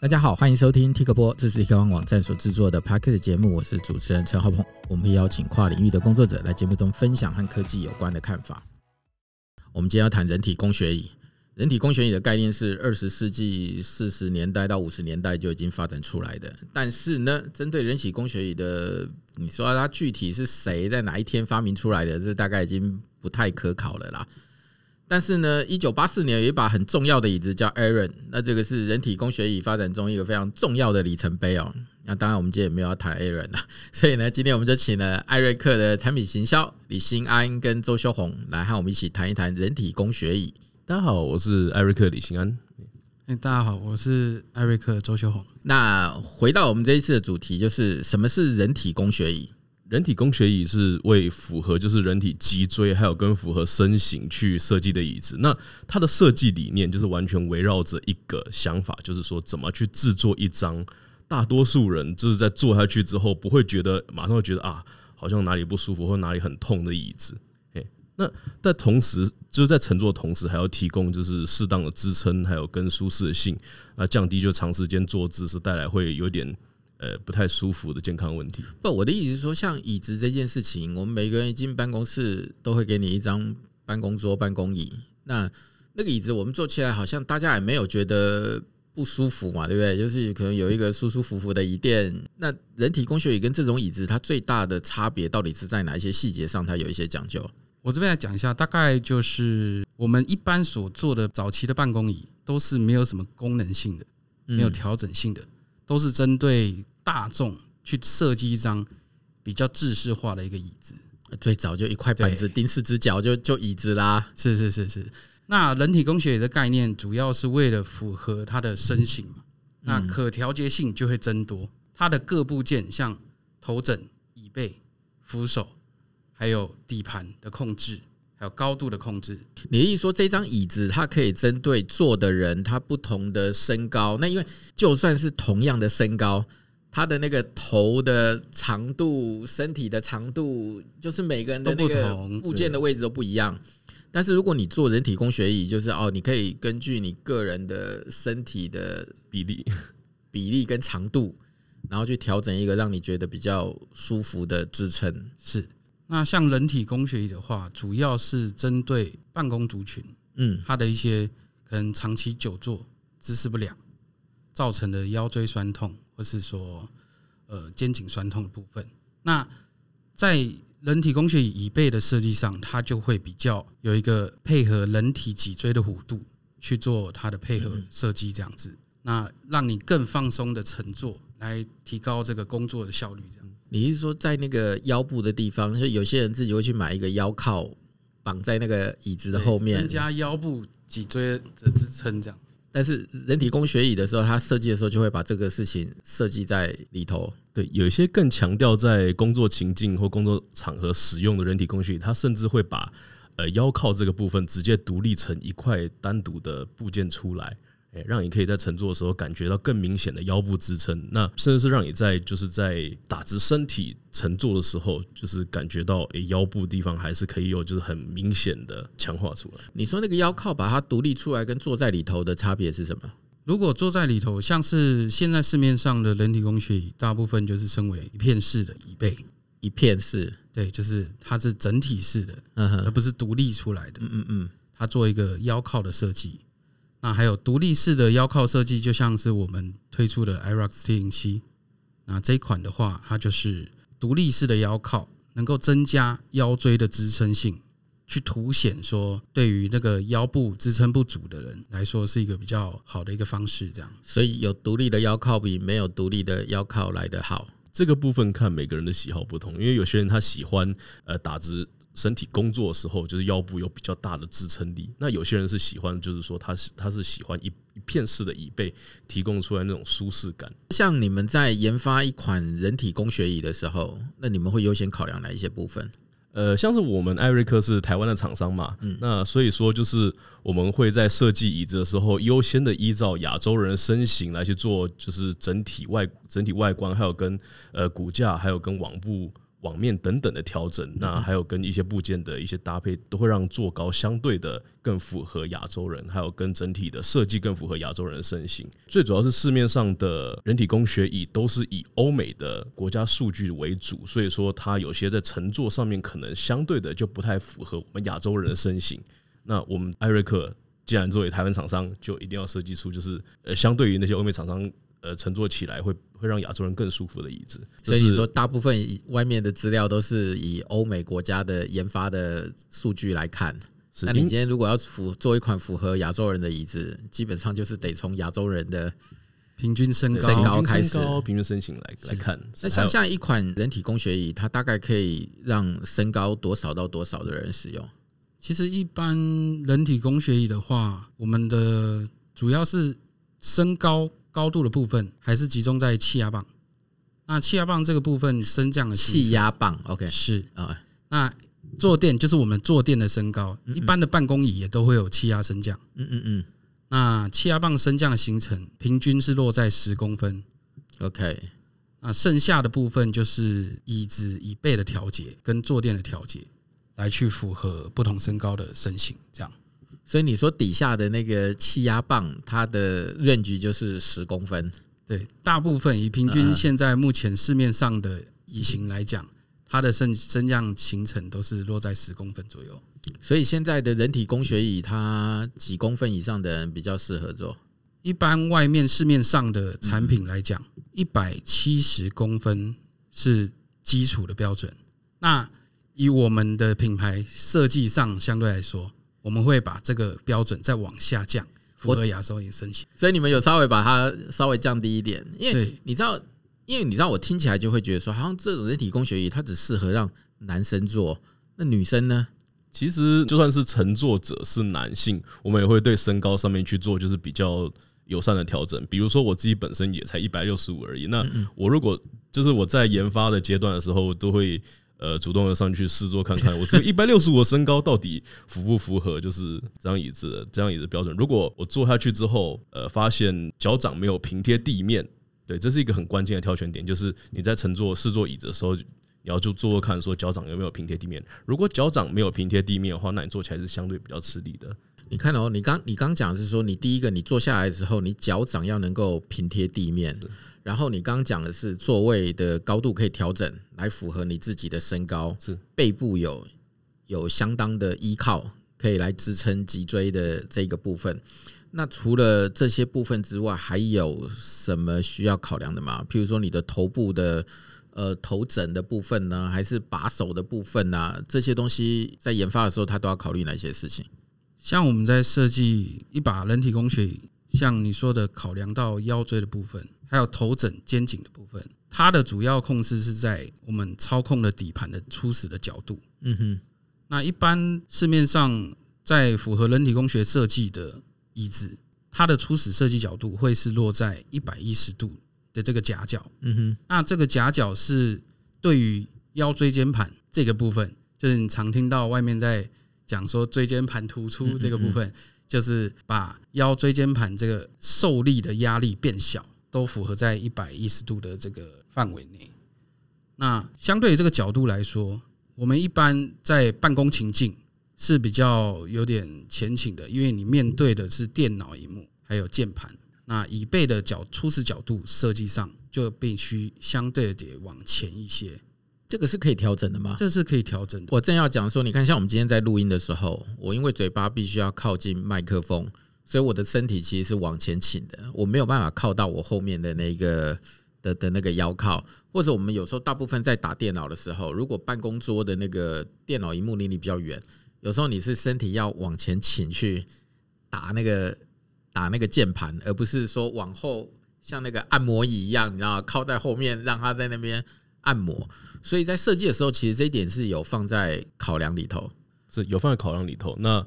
大家好，欢迎收听 TickBoard， 这是 TickBoard 网站所制作的 Podcast 节目，我是主持人陈浩鹏。我们会邀请跨领域的工作者来节目中分享和科技有关的看法。我们今天要谈人体工学椅。人体工学椅的概念是20世纪40年代到50年代就已经发展出来的，但是呢，针对人体工学椅的，你说它具体是谁在哪一天发明出来的，这大概已经不太可考了啦。但是呢，1984年有一把很重要的椅子叫 Aaron， 那这个是人体工学椅发展中一个非常重要的里程碑哦。那当然我们今天也没有要谈 Aaron 啦，所以呢，今天我们就请了艾瑞克的产品行销李兴安跟周修宏来和我们一起谈一谈人体工学椅。大家好，我是艾瑞克李兴安。大家好，我是艾瑞克周修宏。那回到我们这一次的主题，就是什么是人体工学椅？人体工学椅是为符合就是人体脊椎还有跟符合身形去设计的椅子，那它的设计理念就是完全围绕着一个想法，就是说怎么去制作一张大多数人就是在坐下去之后不会觉得马上会觉得啊好像哪里不舒服或哪里很痛的椅子。那在同时就是在乘坐同时还要提供就是适当的支撑还有跟舒适性，那降低就长时间坐姿是带来会有点不太舒服的健康问题。不，我的意思是说，像椅子这件事情，我们每个人一进办公室都会给你一张办公桌、办公椅。那个椅子我们坐起来好像大家也没有觉得不舒服嘛，对不对？就是可能有一个舒舒服服的椅垫。那人体工学椅跟这种椅子，它最大的差别到底是在哪一些细节上，它有一些讲究？我这边来讲一下，大概就是我们一般所做的早期的办公椅都是没有什么功能性的，没有调整性的，都是针对大众去设计一张比较制式化的一个椅子，最早就一块板子钉四只脚 就椅子啦。是是是是。那人体工学椅的概念主要是为了符合它的身形嘛，那可调节性就会增多，它的各部件像头枕、椅背、扶手，还有底盘的控制，还有高度的控制。你的意思说这张椅子它可以针对坐的人他不同的身高，那因为就算是同样的身高，他的那个头的长度、身体的长度，就是每个人的那个物件的位置都不一样。但是如果你做人体工学椅，就是哦，你可以根据你个人的身体的比例跟长度，然后去调整一个让你觉得比较舒服的支撑。是。那像人体工学椅的话，主要是针对办公族群，他的一些可能长期久坐、姿势不良造成的腰椎酸痛，或是说肩颈酸痛的部分。那在人体工学椅椅背的设计上，它就会比较有一个配合人体脊椎的弧度去做它的配合设计，这样子，那让你更放松的乘坐，来提高这个工作的效率，这样。你是说在那个腰部的地方，所以有些人自己会去买一个腰靠绑在那个椅子的后面，增加腰部脊椎的支撑，这样。但是人体工学椅的时候，它设计的时候就会把这个事情设计在里头。对，有一些更强调在工作情境或工作场合使用的人体工学椅，它甚至会把腰靠这个部分直接独立成一块单独的部件出来，让你可以在乘坐的时候感觉到更明显的腰部支撑，那甚至是让你在打直身体乘坐的时候，就是感觉到腰部地方还是可以有就是很明显的强化出来。你说那个腰靠把它独立出来跟坐在里头的差别是什么？如果坐在里头，像是现在市面上的人体工学椅，大部分就是称为一片式的椅背，一片式，对，就是它是整体式的，而不是独立出来的。它做一个腰靠的设计。那还有独立式的腰靠设计，就像是我们推出的 IROX T07， 那这一款的话，它就是独立式的腰靠，能够增加腰椎的支撑性，去凸显说对于那个腰部支撑不足的人来说是一个比较好的一个方式，这样。所以有独立的腰靠比没有独立的腰靠来得好。这个部分看每个人的喜好不同，因为有些人他喜欢打直身体工作的时候，就是腰部有比较大的支撑力。那有些人是喜欢，就是说他是喜欢一片式的椅背提供出来那种舒适感。像你们在研发一款人体工学椅的时候，那你们会优先考量哪一些部分？像是我们艾瑞克是台湾的厂商嘛，那所以说就是我们会在设计椅子的时候，优先的依照亚洲人的身形来去做，就是整体外观，还有跟骨架，还有跟网部网面等等的调整，那还有跟一些部件的一些搭配，都会让坐高相对的更符合亚洲人，还有跟整体的设计更符合亚洲人的身形。最主要是市面上的人体工学椅都是以欧美的国家数据为主，所以说它有些在乘坐上面可能相对的就不太符合我们亚洲人的身形。那我们艾瑞克既然作为台湾厂商，就一定要设计出就是相对于那些欧美厂商乘坐起来会让亚洲人更舒服的椅子。所以你说大部分外面的资料都是以欧美国家的研发的数据来看，那你今天如果要做一款符合亚洲人的椅子，基本上就是得从亚洲人的平均身高开始，平均身形 来看。那像一款人体工学椅，它大概可以让身高多少到多少的人使用？其实一般人体工学椅的话，我们的主要是身高高度的部分还是集中在气压棒。那气压棒这个部分升降的气压棒 ，OK， 是啊。那坐垫就是我们坐垫的身高，一般的办公椅也都会有气压升降。那气压棒升降的行程平均是落在10公分 ，OK。那剩下的部分就是椅子椅背的调节跟坐垫的调节，来去符合不同身高的身形，这样。所以你说底下的那个气压棒，它的 range 就是10公分。对，大部分以平均现在目前市面上的椅型来讲，它的升降行程都是落在10公分左右。所以现在的人体工学椅，它几公分以上的人比较适合坐？一般外面市面上的产品来讲，170公分是基础的标准。那以我们的品牌设计上相对来说，我们会把这个标准再往下降，符合亚洲人身形。所以你们有稍微把它稍微降低一点，因为你知道我听起来就会觉得说，好像这种人体工学椅它只适合让男生坐，那女生呢？其实就算是乘坐者是男性，我们也会对身高上面去做就是比较友善的调整。比如说我自己本身也才165而已，那我如果就是我在研发的阶段的时候，都会主动的上去试坐看看，我这个165的身高到底符不符合就是这张椅子的标准。如果我坐下去之后，发现脚掌没有平贴地面，对，这是一个很关键的挑选点，就是你在乘坐试坐椅子的时候，你要就坐坐看说脚掌有没有平贴地面。如果脚掌没有平贴地面的话，那你坐起来是相对比较吃力的。你看哦，你刚讲的是说，你第一个你坐下来之后，你脚掌要能够平贴地面。然后你刚刚讲的是座位的高度可以调整来符合你自己的身高，是背部有相当的依靠可以来支撑脊椎的这个部分。那除了这些部分之外，还有什么需要考量的吗？譬如说你的头部的头枕的部分呢，还是把手的部分啊，这些东西在研发的时候它都要考虑哪些事情？像我们在设计一把人体工学椅，像你说的考量到腰椎的部分，还有头枕肩颈的部分，它的主要控制是在我们操控的底盘的初始的角度。那一般市面上在符合人体工学设计的椅子，它的初始设计角度会是落在110度的这个夹角。那这个夹角是对于腰椎间盘这个部分，就是你常听到外面在讲说椎间盘突出这个部分，就是把腰椎间盘这个受力的压力变小，都符合在110度的这个范围内。那相对于这个角度来说，我们一般在办公情境是比较有点前倾的，因为你面对的是电脑萤幕还有键盘。那椅背的初始角度设计上就必须相对的往前一些。这个是可以调整的吗？这是可以调整的。我正要讲说，你看像我们今天在录音的时候，我因为嘴巴必须要靠近麦克风，所以我的身体其实是往前倾的，我没有办法靠到我后面的那个腰靠。或者我们有时候大部分在打电脑的时候，如果办公桌的那个电脑萤幕离你比较远，有时候你是身体要往前倾去打那个键盘，而不是说往后像那个按摩椅一样，你知道靠在后面让它在那边按摩。所以在设计的时候，其实这一点是有放在考量里头，是有放在考量里头。那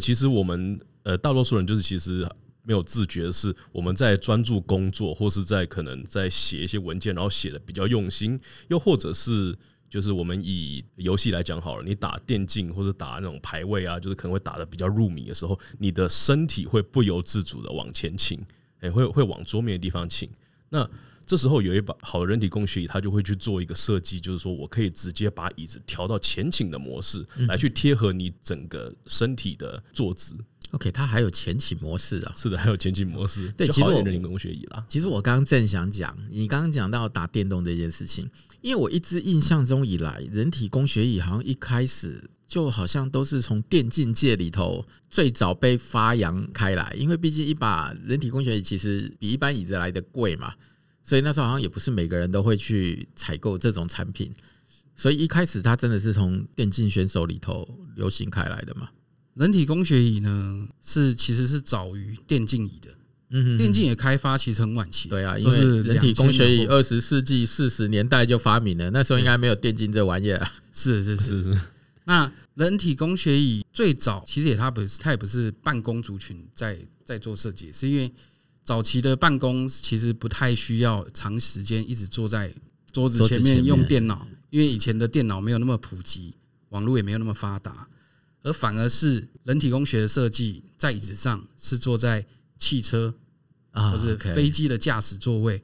其实我们大多数人就是其实没有自觉的是，我们在专注工作，或是在可能在写一些文件，然后写的比较用心，又或者是就是我们以游戏来讲好了，你打电竞或者打那种排位啊，就是可能会打的比较入迷的时候，你的身体会不由自主的往前倾，会往桌面的地方倾。那这时候有一把好的人体工学椅，它就会去做一个设计，就是说我可以直接把椅子调到前倾的模式，来去贴合你整个身体的坐姿。OK， 它还有前倾模式啊，是的，还有前倾模式，对，就好点人体工学椅啦。其实我刚刚正想讲，你刚刚讲到打电动这件事情，因为我一直印象中以来，人体工学椅好像一开始就好像都是从电竞界里头最早被发扬开来，因为毕竟一把人体工学椅其实比一般椅子来的贵嘛，所以那时候好像也不是每个人都会去采购这种产品，所以一开始它真的是从电竞选手里头流行开来的嘛。人体工学椅呢，是其实是早于电竞椅的，电竞也开发其实很晚期，对啊，因为人体工学椅20世纪40年代就发明了，那时候应该没有电竞这玩意啊。是。那人体工学椅最早其实也它也不是办公族群在做设计，是因为早期的办公其实不太需要长时间一直坐在桌子前面用电脑，因为以前的电脑没有那么普及，网络也没有那么发达。而反而是人体工学的设计，在椅子上是坐在汽车或是飞机的驾驶座位，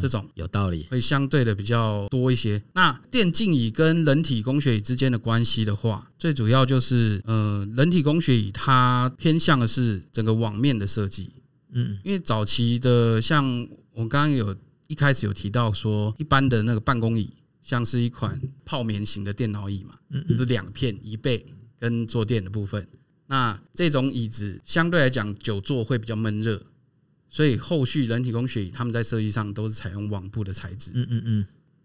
这种有道理，会相对的比较多一些。那电竞椅跟人体工学椅之间的关系的话，最主要就是人体工学椅它偏向的是整个网面的设计，因为早期的像我刚刚一开始有提到说，一般的那个办公椅像是一款泡棉型的电脑椅嘛，就是两片椅背跟坐垫的部分，那这种椅子相对来讲久坐会比较闷热，所以后续人体工学椅他们在设计上都是采用网布的材质。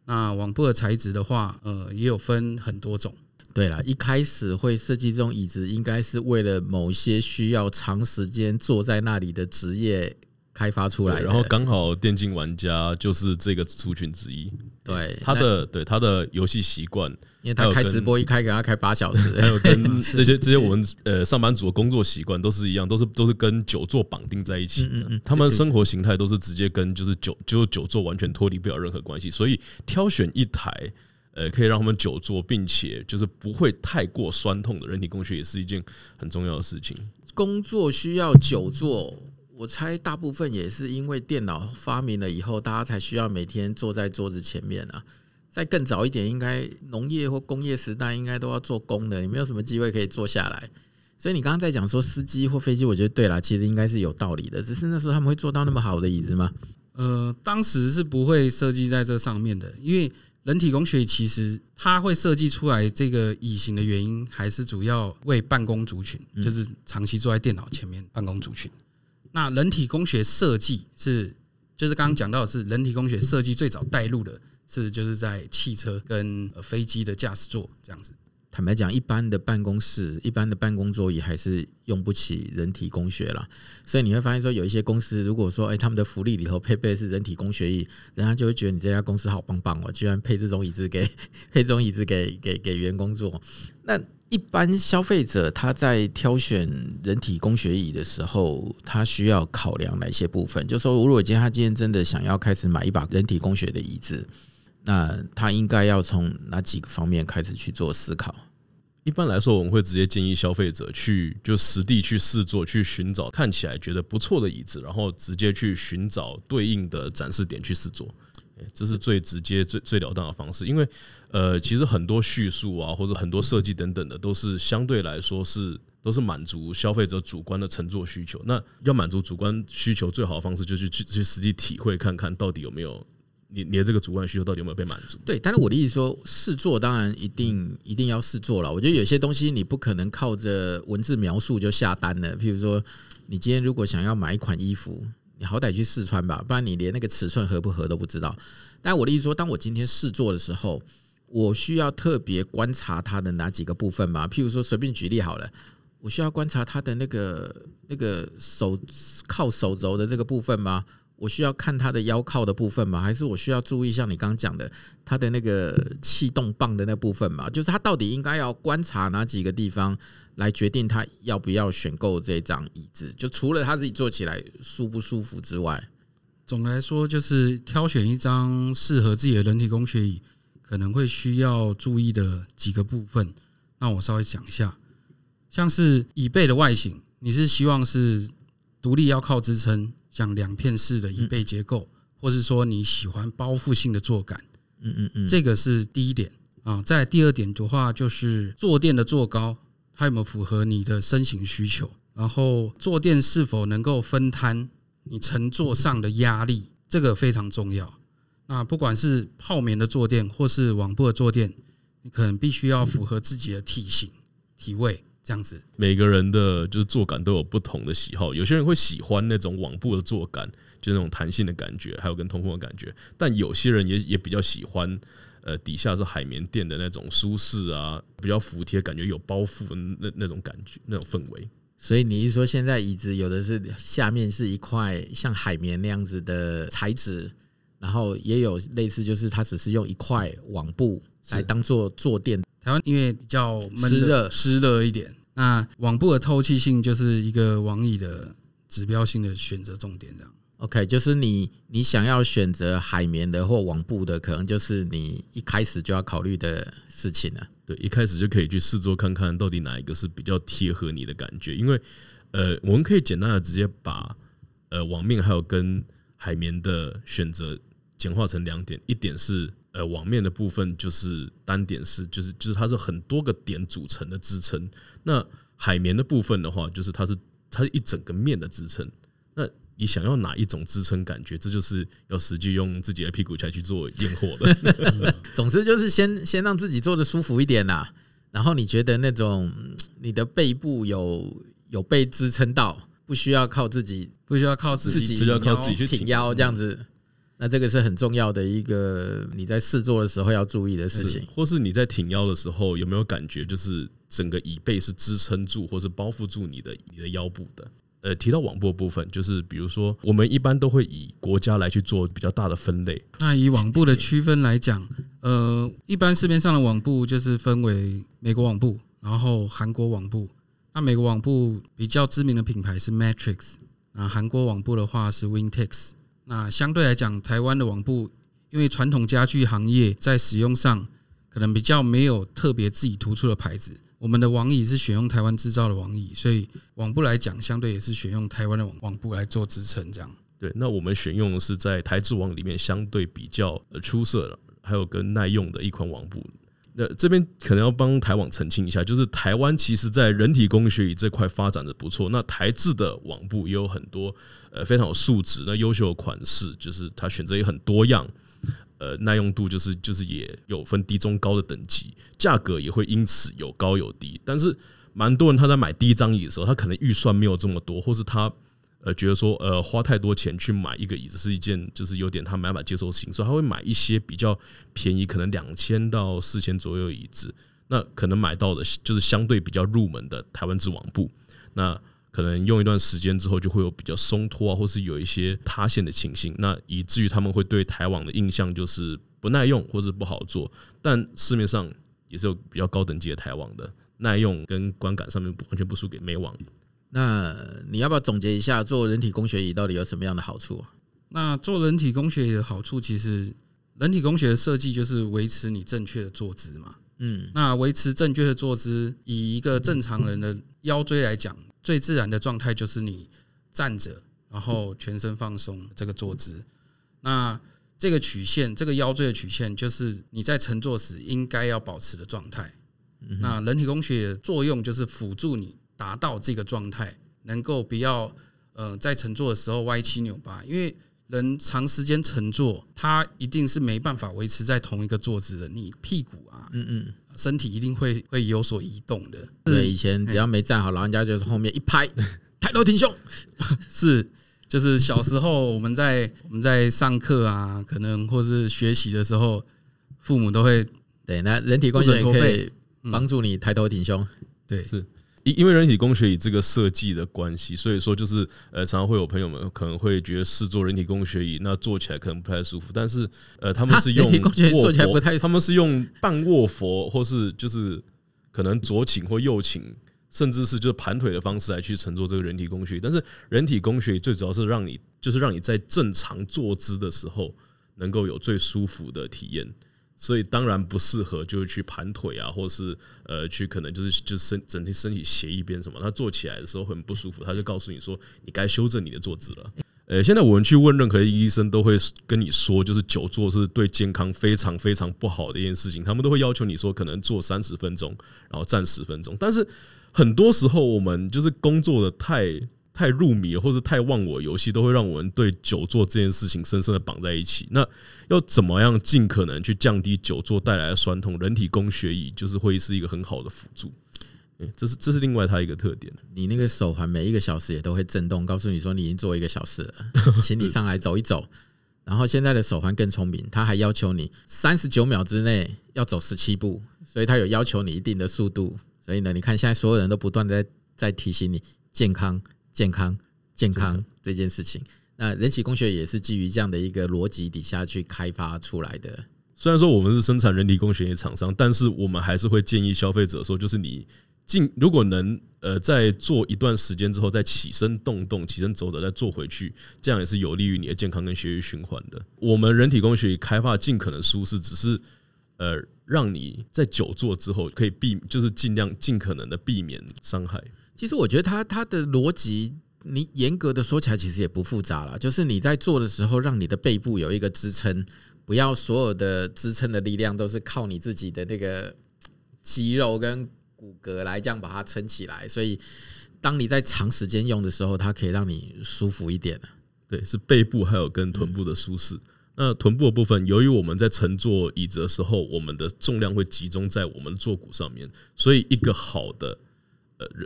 那网布的材质的话，也有分很多种。对啦，一开始会设计这种椅子，应该是为了某些需要长时间坐在那里的职业开发出来的，然后刚好电竞玩家就是这个族群之一。对，他的游戏习惯，因为他开直播一开给他开8小时，还有跟这些我们上班族的工作习惯都是一样，都是跟久坐绑定在一起的。他们生活形态都是直接跟久坐完全脱离不了任何关系，所以挑选一台可以让他们久坐，并且就是不会太过酸痛的人体工学也是一件很重要的事情。工作需要久坐。我猜大部分也是因为电脑发明了以后，大家才需要每天坐在桌子前面啊。再更早一点，应该农业或工业时代应该都要做工的，也没有什么机会可以坐下来。所以你刚刚在讲说司机或飞机，我觉得对啦，其实应该是有道理的。只是那时候他们会做到那么好的椅子吗？当时是不会设计在这上面的，因为人体工学椅其实它会设计出来这个椅型的原因，还是主要为办公族群，就是长期坐在电脑前面办公族群。那人体工学设计就是刚刚讲到的是人体工学设计最早带入的是就是在汽车跟飞机的驾驶座这样子。坦白讲，一般的办公室、一般的办公桌椅还是用不起人体工学啦，所以你会发现说，有一些公司如果说他们的福利里头配备是人体工学椅，人家就会觉得你这家公司好棒棒哦，居然配这种椅子给员工坐。那一般消费者他在挑选人体工学椅的时候，他需要考量哪些部分？就说如果他今天真的想要开始买一把人体工学的椅子，那他应该要从哪几个方面开始去做思考？一般来说，我们会直接建议消费者就实地去试坐，去寻找看起来觉得不错的椅子，然后直接去寻找对应的展示点去试坐。这是最直接、最了当的方式，因为其实很多叙述啊，或者很多设计等等的，都是相对来说都是满足消费者主观的乘坐需求。那要满足主观需求，最好的方式就是去实际体会看看，到底有没有你的这个主观需求到底有没有被满足？对，但是我的意思说，试坐当然一定要试坐了。我觉得有些东西你不可能靠着文字描述就下单了，譬如说，你今天如果想要买一款衣服，你好歹去试穿吧，不然你连那个尺寸合不合都不知道。但我的意思说，当我今天试坐的时候，我需要特别观察它的哪几个部分嘛？譬如说，随便举例好了，我需要观察它的那个手靠手肘的这个部分吗？我需要看它的腰靠的部分吗？还是我需要注意像你刚刚讲的它的那个气动棒的那部分嘛？就是它到底应该要观察哪几个地方？来决定他要不要选购这张椅子，就除了他自己坐起来舒不舒服之外，总来说就是挑选一张适合自己的人体工学椅，可能会需要注意的几个部分。那我稍微讲一下，像是椅背的外形，你是希望是独立腰靠支撑，像两片式的椅背结构，或是说你喜欢包覆性的坐感，这个是第一点啊。再来第二点的话，就是坐垫的坐高，它有没有符合你的身形需求？然后坐垫是否能够分摊你乘坐上的压力，这个非常重要。那不管是泡棉的坐垫或是网布的坐垫，你可能必须要符合自己的体型、体位。这样子，每个人的就是坐感都有不同的喜好，有些人会喜欢那种网布的坐感，就是那种弹性的感觉，还有跟通风的感觉。但有些人 也比较喜欢，底下是海绵垫的那种舒适啊，比较服帖，感觉有包覆的 那种感觉，那种氛围。所以你一说现在椅子有的是下面是一块像海绵那样子的材质，然后也有类似就是它只是用一块网布来当做坐垫。台湾因为比较湿热一点，那网布的透气性就是一个网椅的指标性的选择重点，这样。OK， 就是你想要选择海绵的或网布的，可能就是你一开始就要考虑的事情了。对，一开始就可以去试坐看看，到底哪一个是比较贴合你的感觉。因为我们可以简单的直接把网面还有跟海绵的选择简化成两点，一点是。网面的部分就是单点式，就是它是很多个点组成的支撑。那海绵的部分的话，就是它是一整个面的支撑。那你想要哪一种支撑感觉，这就是要实际用自己的屁股才去做验货的。总之就是先让自己坐得舒服一点啦，然后你觉得那种你的背部有被支撑到，不需要靠自己去挺腰这样子。那这个是很重要的一个你在试坐的时候要注意的事情，或是你在挺腰的时候有没有感觉就是整个椅背是支撑住或是包覆住你的腰部的。提到网布的部分，就是比如说我们一般都会以国家来去做比较大的分类。那以网布的区分来讲，一般市面上的网布就是分为美国网布，然后韩国网布。那美国网布比较知名的品牌是 MATRIX， 那韩国网布的话是 WINTEX。那相对来讲，台湾的网布因为传统家具行业在使用上可能比较没有特别自己突出的牌子，我们的网椅是选用台湾制造的网椅，所以网布来讲相对也是选用台湾的网布来做支撑，这样。对，那我们选用的是在台制网里面相对比较出色还有跟耐用的一款网布。那这边可能要帮台网澄清一下，就是台湾其实在人体工学椅这块发展的不错，那台制的网布也有很多非常有素质、那优秀的款式，就是它选择也很多样，耐用度就是也有分低、中、高的等级，价格也会因此有高有低。但是蛮多人他在买第一张椅的时候，他可能预算没有这么多，或是他觉得说花太多钱去买一个椅子是一件就是有点他没办法接受的事情，所以他会买一些比较便宜，可能2000到4000左右的椅子，那可能买到的就是相对比较入门的台湾制网布，那可能用一段时间之后就会有比较松脱啊，或是有一些塌陷的情形，那以至于他们会对台网的印象就是不耐用或是不好做。但市面上也是有比较高等级的台网的，耐用跟观感上面完全不输给美网。那你要不要总结一下做人体工学椅到底有什么样的好处？那做人体工学椅的好处，其实人体工学的设计就是维持你正确的坐姿嘛。那维持正确的坐姿，以一个正常人的腰椎来讲，最自然的状态就是你站着，然后全身放松这个坐姿。那这个曲线，这个腰椎的曲线，就是你在乘坐时应该要保持的状态。那人体工学的作用就是辅助你达到这个状态，能够不要在乘坐的时候歪七扭八，因为人长时间乘坐，他一定是没办法维持在同一个坐姿的，你屁股啊，身体一定会有所移动的。对，以前只要没站好，老人家就是后面一拍，抬头挺胸。是，就是小时候我们在上课啊，可能或是学习的时候，父母都会对那人体工学也可以帮助你抬头挺胸。对，是。因为人体工学椅这个设计的关系，所以说就是常常会有朋友们可能会觉得试坐人体工学椅，那坐起来可能不太舒服，但是他们是用卧佛，他们是用半卧佛，或是就是可能左倾或右倾，甚至是就是盘腿的方式来去乘坐这个人体工学椅。但是人体工学椅最主要是让你在正常坐姿的时候能够有最舒服的体验。所以当然不适合就是去盘腿啊，或是去可能就是整体身体斜一边什么，他坐起来的时候很不舒服，他就告诉你说你该修正你的坐姿了。现在我们去问任何医生都会跟你说，就是久坐是对健康非常非常不好的一件事情，他们都会要求你说可能坐30分钟，然后站10分钟。但是很多时候我们就是工作的太入迷了，或是太忘我游戏，都会让我们对久坐这件事情深深的绑在一起。那要怎么样尽可能去降低久坐带来的酸痛？人体工学椅就是会是一个很好的辅助。这是另外它一个特点。你那个手环每一个小时也都会震动，告诉你说你已经做1个小时了，请你上来走一走。然后现在的手环更聪明，它还要求你39秒之内要走17步，所以它有要求你一定的速度。所以呢，你看现在所有人都不断的在提醒你健康这件事情。那人体工学也是基于这样的一个逻辑底下去开发出来的。虽然说我们是生产人体工学的厂商，但是我们还是会建议消费者说，就是你如果能在做一段时间之后再起身动动，起身走走，再坐回去，这样也是有利于你的健康跟血液循环的。我们人体工学开发尽可能舒适，只是让你在久坐之后可以就是尽可能的避免伤害。其实我觉得它的逻辑，你严格的说起来其实也不复杂啦，就是你在做的时候让你的背部有一个支撑，不要所有的支撑的力量都是靠你自己的那个肌肉跟骨骼来这样把它撑起来，所以当你在长时间用的时候，它可以让你舒服一点。对，是背部还有跟臀部的舒适。那臀部的部分，由于我们在乘坐椅子的时候，我们的重量会集中在我们的坐骨上面，所以一个好的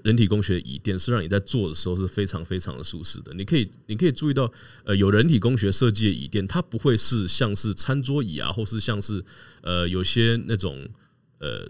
人体工学椅垫是让你在坐的时候是非常非常的舒适的。你可以注意到，有人体工学设计的椅垫，它不会是像是餐桌椅啊，或是像是有些那种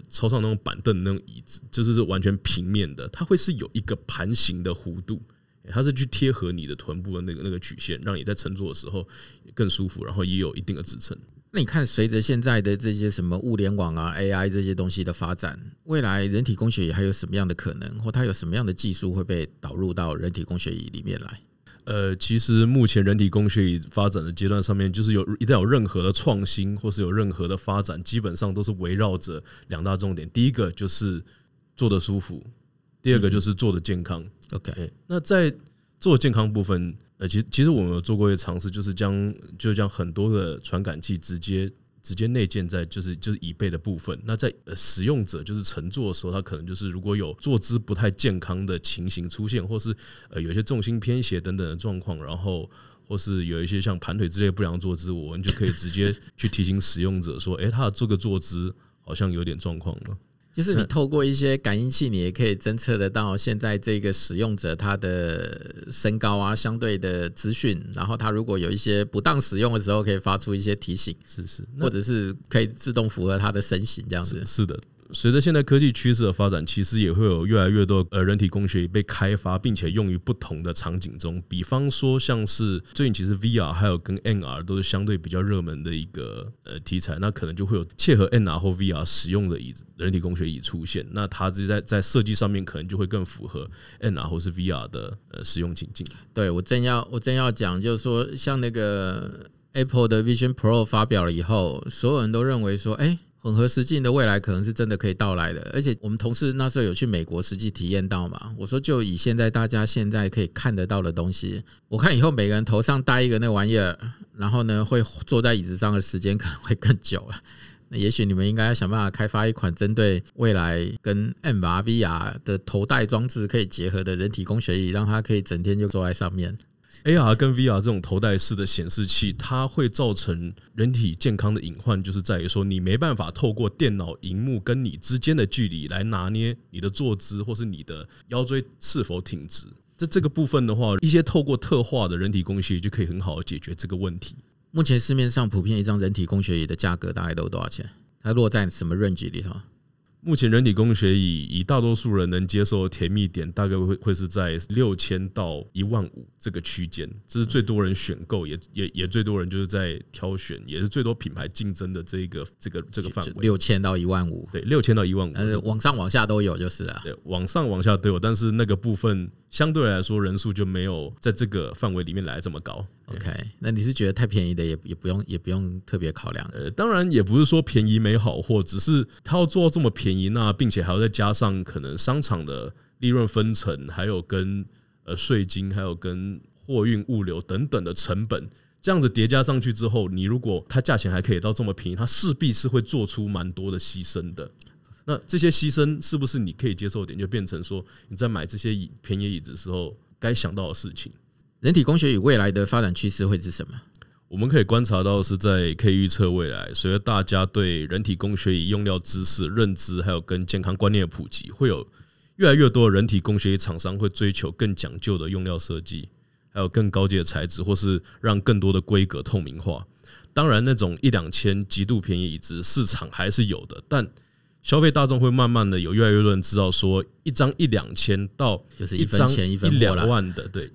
超上那种板凳那种椅子，就是完全平面的，它会是有一个盘形的弧度，它是去贴合你的臀部的那个曲线，让你在乘坐的时候更舒服，然后也有一定的支撑。那你看，随着现在的这些什么物联网啊、AI 这些东西的发展，未来人体工学椅还有什么样的可能，或它有什么样的技术会被导入到人体工学椅里面来？其实目前人体工学椅发展的阶段上面，就是一旦有任何的创新或是有任何的发展，基本上都是围绕着2大重点。第一个就是坐得舒服，第二个就是坐得健康。OK， 那在做健康部分，其实我们有做过一个尝试，就是将很多的传感器直接内建在就是椅背的部分。那在使用者就是乘坐的时候，他可能就是如果有坐姿不太健康的情形出现，或是有一些重心偏斜等等的状况，然后或是有一些像盘腿之类的不良坐姿，我们就可以直接去提醒使用者说，他的这个坐姿好像有点状况了。就是你透过一些感应器，你也可以侦测得到现在这个使用者他的身高啊，相对的资讯，然后他如果有一些不当使用的时候，可以发出一些提醒，是，或者是可以自动符合他的身形这样子。是的，随着现在科技趋势的发展，其实也会有越来越多人体工学椅被开发，并且用于不同的场景中。比方说，像是最近其实 VR 还有跟 NR 都是相对比较热门的一个题材，那可能就会有切合 NR 或 VR 使用的椅子人体工学椅出现。那它在设计上面可能就会更符合 NR 或是 VR 的使用情境。对，我正要讲，就是说像那个 Apple 的 Vision Pro 发表了以后，所有人都认为说，混合实境的未来可能是真的可以到来的。而且我们同事那时候有去美国实际体验到嘛，我说就以现在大家现在可以看得到的东西，我看以后每个人头上戴一个那玩意儿，然后呢会坐在椅子上的时间可能会更久了。那也许你们应该要想办法开发一款针对未来跟 MR VR 的头戴装置可以结合的人体工学椅，让它可以整天就坐在上面。AR 跟 VR 这种头戴式的显示器，它会造成人体健康的隐患，就是在于说你没办法透过电脑荧幕跟你之间的距离来拿捏你的坐姿或是你的腰椎是否挺直。在这个部分的话，一些透过特化的人体工学椅就可以很好的解决这个问题。目前市面上普遍一张人体工学椅的价格大概都有多少钱？它落在什么 range 里头？目前人体工学椅以大多数人能接受的甜蜜点，大概会是在6000到15000这个区间，这是最多人选购，也最多人就是在挑选，也是最多品牌竞争的这个范围。6000到15000，对，6000到15000，但是往上往下都有就是了。对，往上往下都有，但是那个部分相对来说人数就没有在这个范围里面来这么高。OK， 那你是觉得太便宜的也不用特别考量？当然也不是说便宜没好货，只是它要做到这么便宜，那并且还要再加上可能商场的利润分成，还有跟税金，还有跟货运物流等等的成本，这样子叠加上去之后，你如果它价钱还可以到这么便宜，它势必是会做出蛮多的牺牲的。那这些牺牲是不是你可以接受点，就变成说你在买这些便宜椅子的时候该想到的事情。人体工学与未来的发展趋势会是什么？我们可以观察到是在可以预测未来，随着大家对人体工学椅用料知识、认知，还有跟健康观念的普及，会有越来越多的人体工学椅厂商会追求更讲究的用料设计，还有更高阶的材质，或是让更多的规格透明化。当然，那种1-2千极度便宜椅子市场还是有的，但消费大众会慢慢的有越来越多人知道说，一张1-2千到一张1-2万的，对，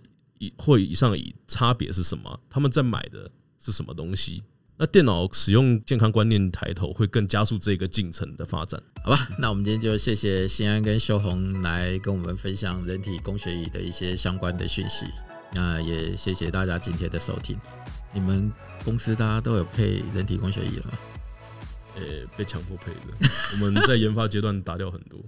或以上以差别是什么？他们在买的是什么东西？那电脑使用健康观念抬头，会更加速这个进程的发展。好吧，那我们今天就谢谢新安跟修宏来跟我们分享人体工学椅的一些相关的讯息。那也谢谢大家今天的收听。你们公司大家都有配人体工学椅了吗？被强迫配的，我们在研发阶段打掉很多。